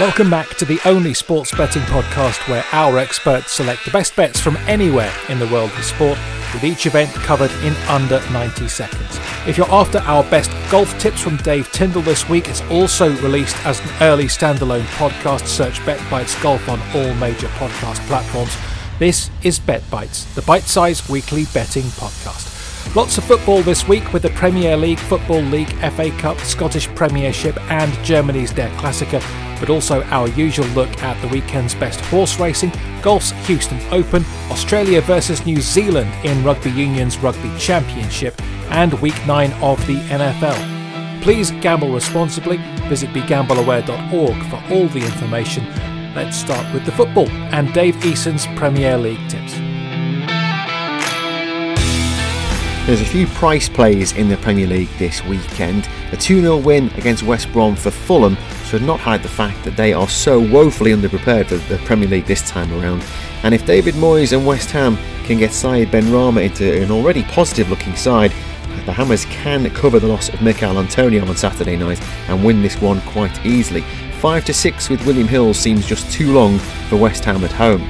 Welcome back to the only sports betting podcast where our experts select the best bets from anywhere in the world of sport, with each event covered in under 90 seconds. If you're after our best golf tips from Dave Tindall this week, it's also released as an early standalone podcast. Search Bet Bites Golf on all major podcast platforms. This is Bet Bites, the bite-sized weekly betting podcast. Lots of football this week with the Premier League, Football League, FA Cup, Scottish Premiership and Germany's Der Klassiker, but also our usual look at the weekend's best horse racing, golf's Houston Open, Australia versus New Zealand in Rugby Union's Rugby Championship and Week 9 of the NFL. Please gamble responsibly. Visit BeGambleAware.org for all the information. Let's start with the football and Dave Eason's Premier League tips. There's a few price plays in the Premier League this weekend. A 2-0 win against West Brom for Fulham should not hide the fact that they are so woefully underprepared for the Premier League this time around. And if David Moyes and West Ham can get Said Benrahma into an already positive looking side, the Hammers can cover the loss of Michael Antonio on Saturday night and win this one quite easily. 5-6 with William Hill seems just too long for West Ham at home.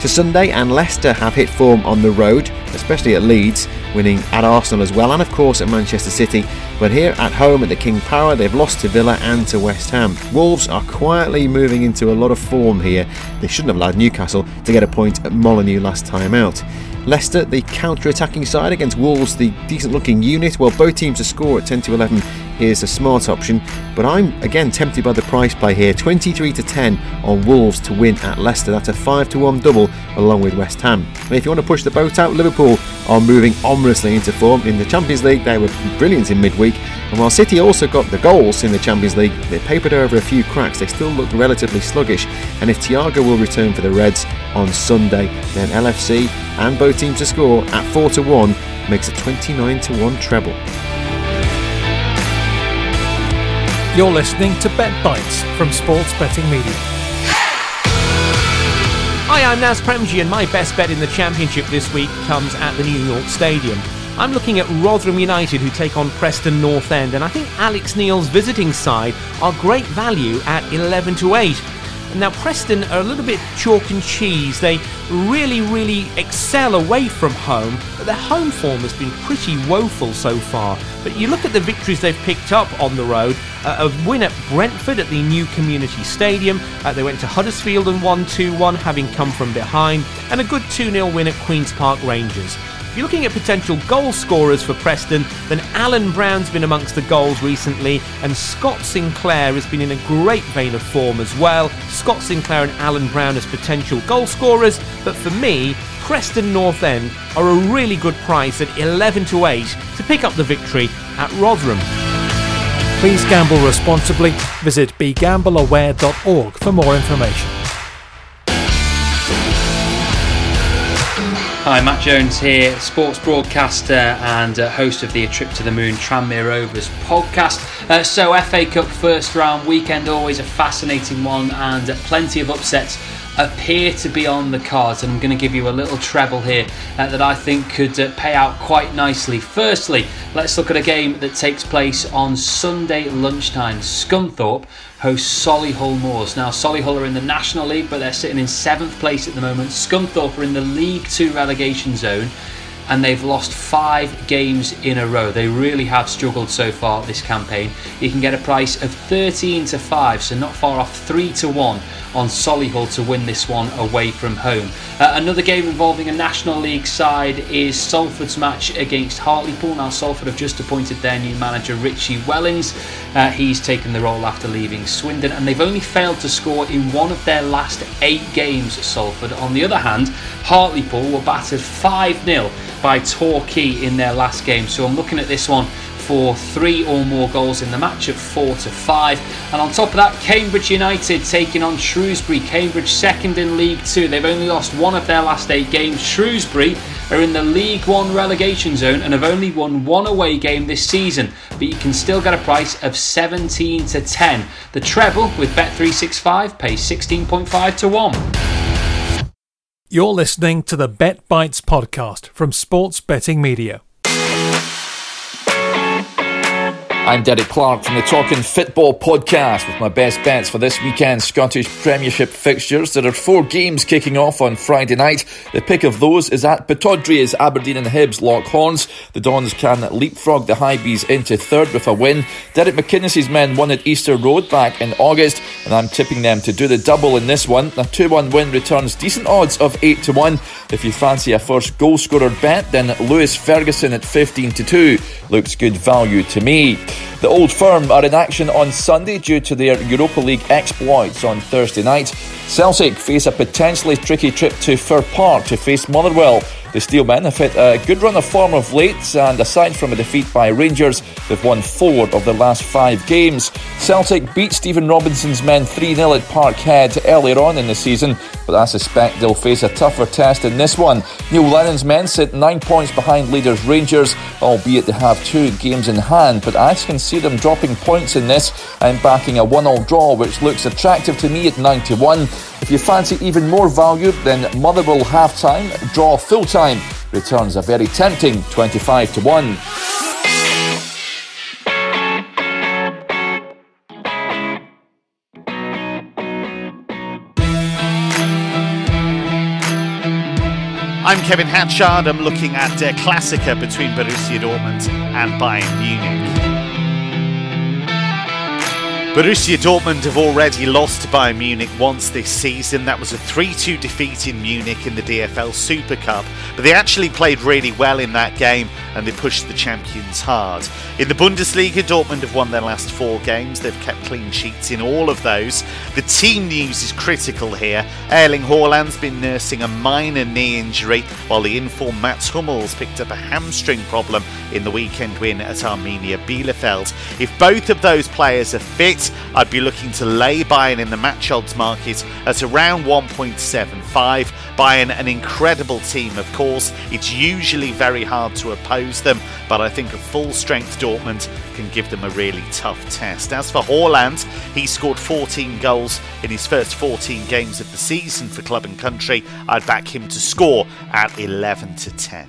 To Sunday, and Leicester have hit form on the road, especially at Leeds, winning at Arsenal as well, and of course at Manchester City, but here at home at the King Power they've lost to Villa and to West Ham. Wolves are quietly moving into a lot of form here. They shouldn't have allowed Newcastle to get a point at Molyneux last time out. Leicester, the counter-attacking side against Wolves, the decent-looking unit. Well, both teams to score at 10-11 is a smart option, but I'm again tempted by the price play here, 23-10 on Wolves to win at Leicester. That's a 5-1 double along with West Ham. And if you want to push the boat out, Liverpool are moving ominously into form. In the Champions League they were brilliant in midweek, and while City also got the goals in the Champions League, they papered over a few cracks. They still looked relatively sluggish, and if Thiago will return for the Reds on Sunday, then LFC and both teams to score at 4-1 makes a 29-1 treble. You're listening to Bet Bites from Sports Betting Media. Hi, I'm Naz Premji, and my best bet in the Championship this week comes at the New York Stadium. I'm looking at Rotherham United, who take on Preston North End, and I think Alex Neil's visiting side are great value at 11-8. Now, Preston are a little bit chalk and cheese. They really excel away from home, but their home form has been pretty woeful so far. But you look at the victories they've picked up on the road, a win at Brentford at the new community stadium, they went to Huddersfield and won 2-1 having come from behind, and a good 2-0 win at Queen's Park Rangers. If you're looking at potential goal scorers for Preston, then Alan Brown's been amongst the goals recently, and Scott Sinclair has been in a great vein of form as well. Scott Sinclair and Alan Brown as potential goal scorers, but for me, Preston North End are a really good price at 11-8 to pick up the victory at Rotherham. Please gamble responsibly. Visit BeGambleAware.org for more information. Hi, Matt Jones here, sports broadcaster and host of the A Trip to the Moon Tranmere Rovers podcast. So FA Cup first round weekend, always a fascinating one, and plenty of upsets appear to be on the cards, and I'm going to give you a little treble here that I think could pay out quite nicely. Firstly, let's look at a game that takes place on Sunday lunchtime. Scunthorpe hosts Solihull Moors. Now, Solihull are in the National League, but they're sitting in 7th place at the moment. Scunthorpe are in the League 2 relegation zone, and they've lost 5 games in a row. They really have struggled so far this campaign. You can get a price of 13-5, so not far off 3-1 on Solihull to win this one away from home. Another game involving a National League side is Salford's match against Hartlepool. Now, Salford have just appointed their new manager, Richie Wellings. He's taken the role after leaving Swindon, and they've only failed to score in one of their last 8 games at Salford. On the other hand, Hartlepool were battered 5-0 by Torquay in their last game, so I'm looking at this one for 3 or more goals in the match at 4-5. And on top of that, Cambridge United taking on Shrewsbury. Cambridge second in League 2. They've only lost one of their last 8 games. Shrewsbury are in the League 1 relegation zone and have only won 1 away game this season, but you can still get a price of 17-10. The treble with Bet365 pays 16.5-1. You're listening to the Bet Bites podcast from Sports Betting Media. I'm Derek Clark from the Talking Football podcast with my best bets for this weekend's Scottish Premiership fixtures. There are 4 games kicking off on Friday night. The pick of those is at Pittodrie as Aberdeen and Hibs lock horns. The Dons can leapfrog the High Bees into third with a win. Derek McInnes's men won at Easter Road back in August, and I'm tipping them to do the double in this one. A 2-1 win returns decent odds of 8-1. If you fancy a first goal scorer bet, then Lewis Ferguson at 15-2 looks good value to me. The Old Firm are in action on Sunday due to their Europa League exploits on Thursday night. Celtic face a potentially tricky trip to Fir Park to face Motherwell. The Steelmen have hit a good run of form of late, and aside from a defeat by Rangers, they've won 4 of their last 5 games. Celtic beat Stephen Robinson's men 3-0 at Parkhead earlier on in the season, but I suspect they'll face a tougher test in this one. Neil Lennon's men sit 9 points behind leaders Rangers, albeit they have 2 games in hand, but I can see them dropping points in this. I'm backing a 1-1 draw, which looks attractive to me at 9-1. If you fancy even more value, then Motherwell half-time, draw full-time, returns a very tempting 25-1. I'm Kevin Hatchard. I'm looking at Der Klassiker between Borussia Dortmund and Bayern Munich. Borussia Dortmund have already lost to Bayern Munich once this season. That was a 3-2 defeat in Munich in the DFL Super Cup. But they actually played really well in that game, and they pushed the champions hard. In the Bundesliga, Dortmund have won their last 4 games. They've kept clean sheets in all of those. The team news is critical here. Erling Haaland's been nursing a minor knee injury, while the in-form Mats Hummels picked up a hamstring problem in the weekend win at Arminia Bielefeld. If both of those players are fit, I'd be looking to lay Bayern in the match odds market at around 1.75. Bayern, an incredible team, of course. It's usually very hard to oppose them, but I think a full-strength Dortmund can give them a really tough test. As for Haaland, he scored 14 goals in his first 14 games of the season for club and country. I'd back him to score at 11-10.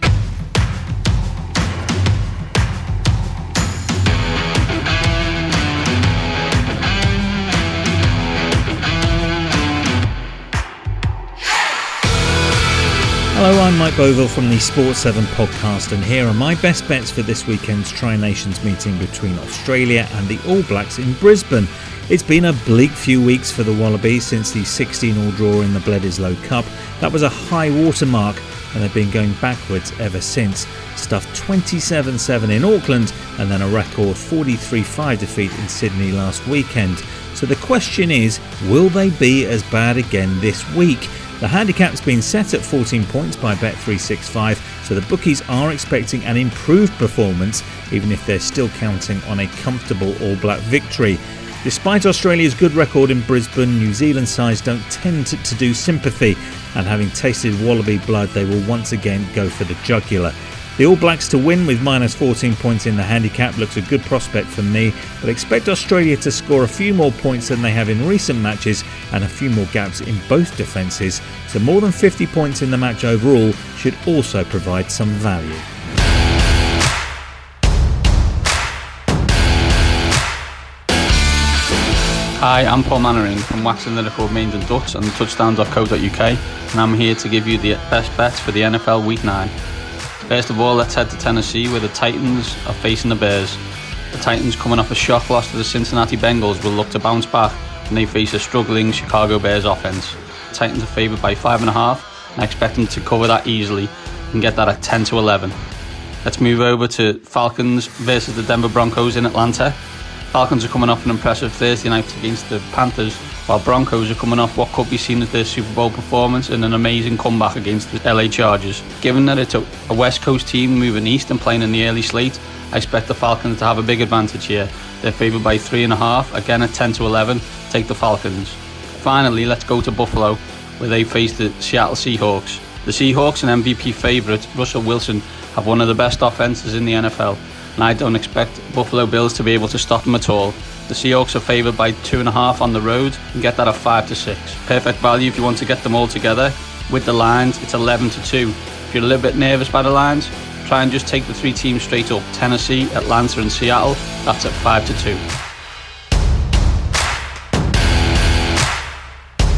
Hello, I'm Mike Bovill from the Sports 7 podcast, and here are my best bets for this weekend's Tri-Nations meeting between Australia and the All Blacks in Brisbane. It's been a bleak few weeks for the Wallabies since the 16-all draw in the Bledisloe Cup. That was a high watermark, and they've been going backwards ever since. Stuffed 27-7 in Auckland, and then a record 43-5 defeat in Sydney last weekend. So the question is, will they be as bad again this week? The handicap's been set at 14 points by Bet365, so the bookies are expecting an improved performance, even if they're still counting on a comfortable All Black victory. Despite Australia's good record in Brisbane, New Zealand sides don't tend to do sympathy. and having tasted wallaby blood, they will once again go for the jugular. The All Blacks to win with minus 14 points in the handicap looks a good prospect for me, but expect Australia to score a few more points than they have in recent matches and a few more gaps in both defences, so more than 50 points in the match overall should also provide some value. Hi, I'm Paul Mannering from Waxing Lyrical Mains and Dutch and touchdown.co.uk, and I'm here to give you the best bets for the NFL Week 9. First of all, let's head to Tennessee, where the Titans are facing the Bears. The Titans, coming off a shock loss to the Cincinnati Bengals, will look to bounce back when they face a struggling Chicago Bears offense. The Titans are favoured by 5.5, and I expect them to cover that easily and get that at 10-11. Let's move over to Falcons versus the Denver Broncos in Atlanta. Falcons are coming off an impressive Thursday night against the Panthers, while Broncos are coming off what could be seen as their Super Bowl performance and an amazing comeback against the LA Chargers. Given that it's a West Coast team moving east and playing in the early slate, I expect the Falcons to have a big advantage here. They're favoured by 3.5, again at 10-11, take the Falcons. Finally, let's go to Buffalo, where they face the Seattle Seahawks. The Seahawks and MVP favourite Russell Wilson have one of the best offences in the NFL, and I don't expect Buffalo Bills to be able to stop them at all. The Seahawks are favoured by 2.5 on the road and get that at 5-6. Perfect value if you want to get them all together. With the lines, it's 11-2. If you're a little bit nervous by the lines, try and just take the three teams straight up. Tennessee, Atlanta and Seattle, that's at 5-2.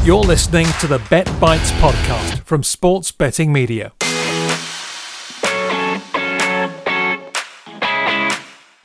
You're listening to the Bet Bites podcast from Sports Betting Media.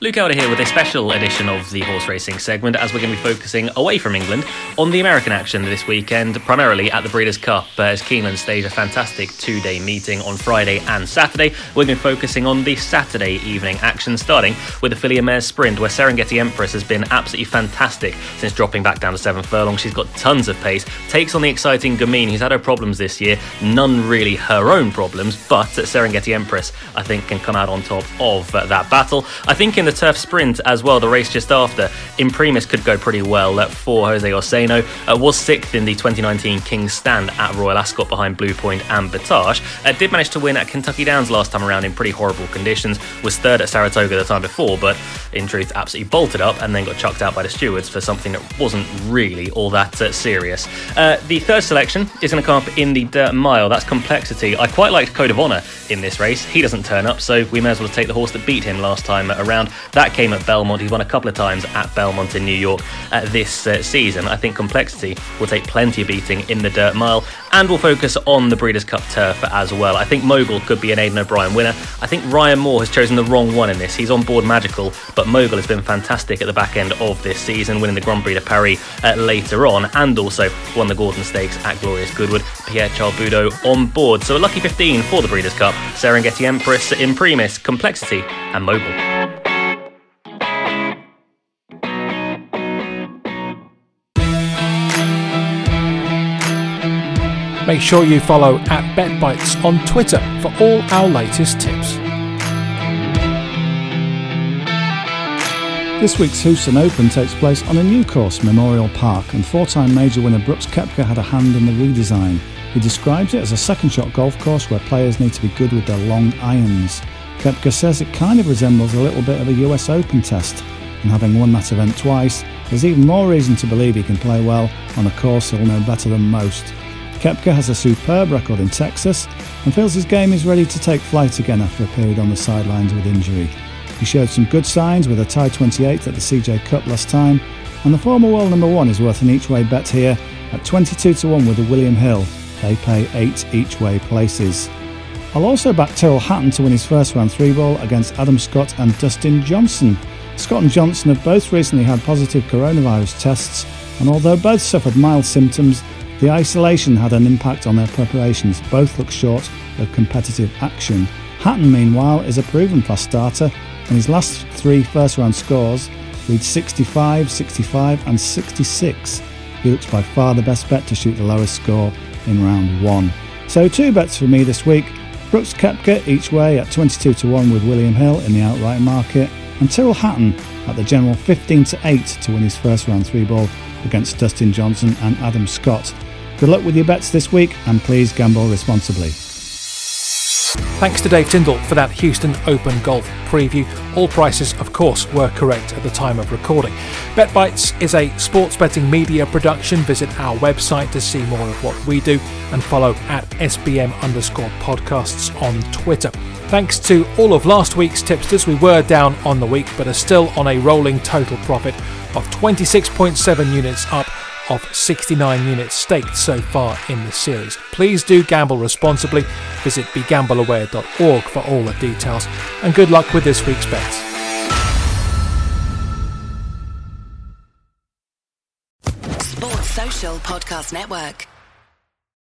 Luke Elder here with a special edition of the horse racing segment, as we're going to be focusing away from England on the American action this weekend, primarily at the Breeders' Cup, as Keeneland staged a fantastic two-day meeting on Friday and Saturday. We're going to be focusing on the Saturday evening action, starting with the filly Amer's Sprint, where Serengeti Empress has been absolutely fantastic since dropping back down to 7 furlongs. She's got tons of pace, takes on the exciting Gamine, who's had her problems this year, none really her own problems, but Serengeti Empress, I think, can come out on top of that battle. I think in the turf sprint as well, the race just after, Imprimis could go pretty well for Jose Orseno. Was 6th in the 2019 King's Stand at Royal Ascot behind Blue Point and Batage. Did manage to win at Kentucky Downs last time around in pretty horrible conditions. Was 3rd at Saratoga the time before, but in truth absolutely bolted up and then got chucked out by the stewards for something that wasn't really all that serious. The third selection is going to come up in the Dirt Mile. That's Complexity. I quite liked Code of Honor in this race. He doesn't turn up, so we may as well take the horse that beat him last time around. That came at Belmont. He's won a couple of times at Belmont in New York this season. I think Complexity will take plenty of beating in the Dirt Mile, and we'll focus on the Breeders' Cup turf as well. I think Mogul could be an Aidan O'Brien winner. I think Ryan Moore has chosen the wrong one in this. He's on board Magical, but Mogul has been fantastic at the back end of this season, winning the Grand Prix de Paris later on, and also won the Gordon Stakes at Glorious Goodwood. Pierre Charbudo on board. So a lucky 15 for the Breeders' Cup. Serengeti Empress, Imprimis, Complexity and Mogul. Make sure you follow at BetBites on Twitter for all our latest tips. This week's Houston Open takes place on a new course, Memorial Park, and four-time major winner Brooks Koepka had a hand in the redesign. He describes it as a second-shot golf course where players need to be good with their long irons. Koepka says it kind of resembles a little bit of a US Open test, and having won that event twice, there's even more reason to believe he can play well on a course he'll know better than most. Koepka has a superb record in Texas and feels his game is ready to take flight again after a period on the sidelines with injury. He showed some good signs with a tie 28th at the CJ Cup last time, and the former world number one is worth an each-way bet here at 22-1 with a William Hill. They pay 8 each-way places. I'll also back Tyrrell Hatton to win his first round 3-ball against Adam Scott and Dustin Johnson. Scott and Johnson have both recently had positive coronavirus tests, and although both suffered mild symptoms, the isolation had an impact on their preparations. Both look short of competitive action. Hatton, meanwhile, is a proven fast starter, and his last 3 first-round scores read 65, 65 and 66. He looks by far the best bet to shoot the lowest score in round 1. So 2 bets for me this week. Brooks Koepka each way at 22-1 with William Hill in the outright market, and Tyrrell Hatton at the general 15-8 to win his first round 3-ball against Dustin Johnson and Adam Scott. Good luck with your bets this week, and please gamble responsibly. Thanks to Dave Tindall for that Houston Open Golf preview. All prices, of course, were correct at the time of recording. Bet Bites is a sports betting media production. Visit our website to see more of what we do and follow at SBM_podcasts on Twitter. Thanks to all of last week's tipsters. We were down on the week, but are still on a rolling total profit of 26.7 units up of 69 units staked so far in the series. Please do gamble responsibly. Visit BeGambleAware.org for all the details. And good luck with this week's bets. Sports Social Podcast Network.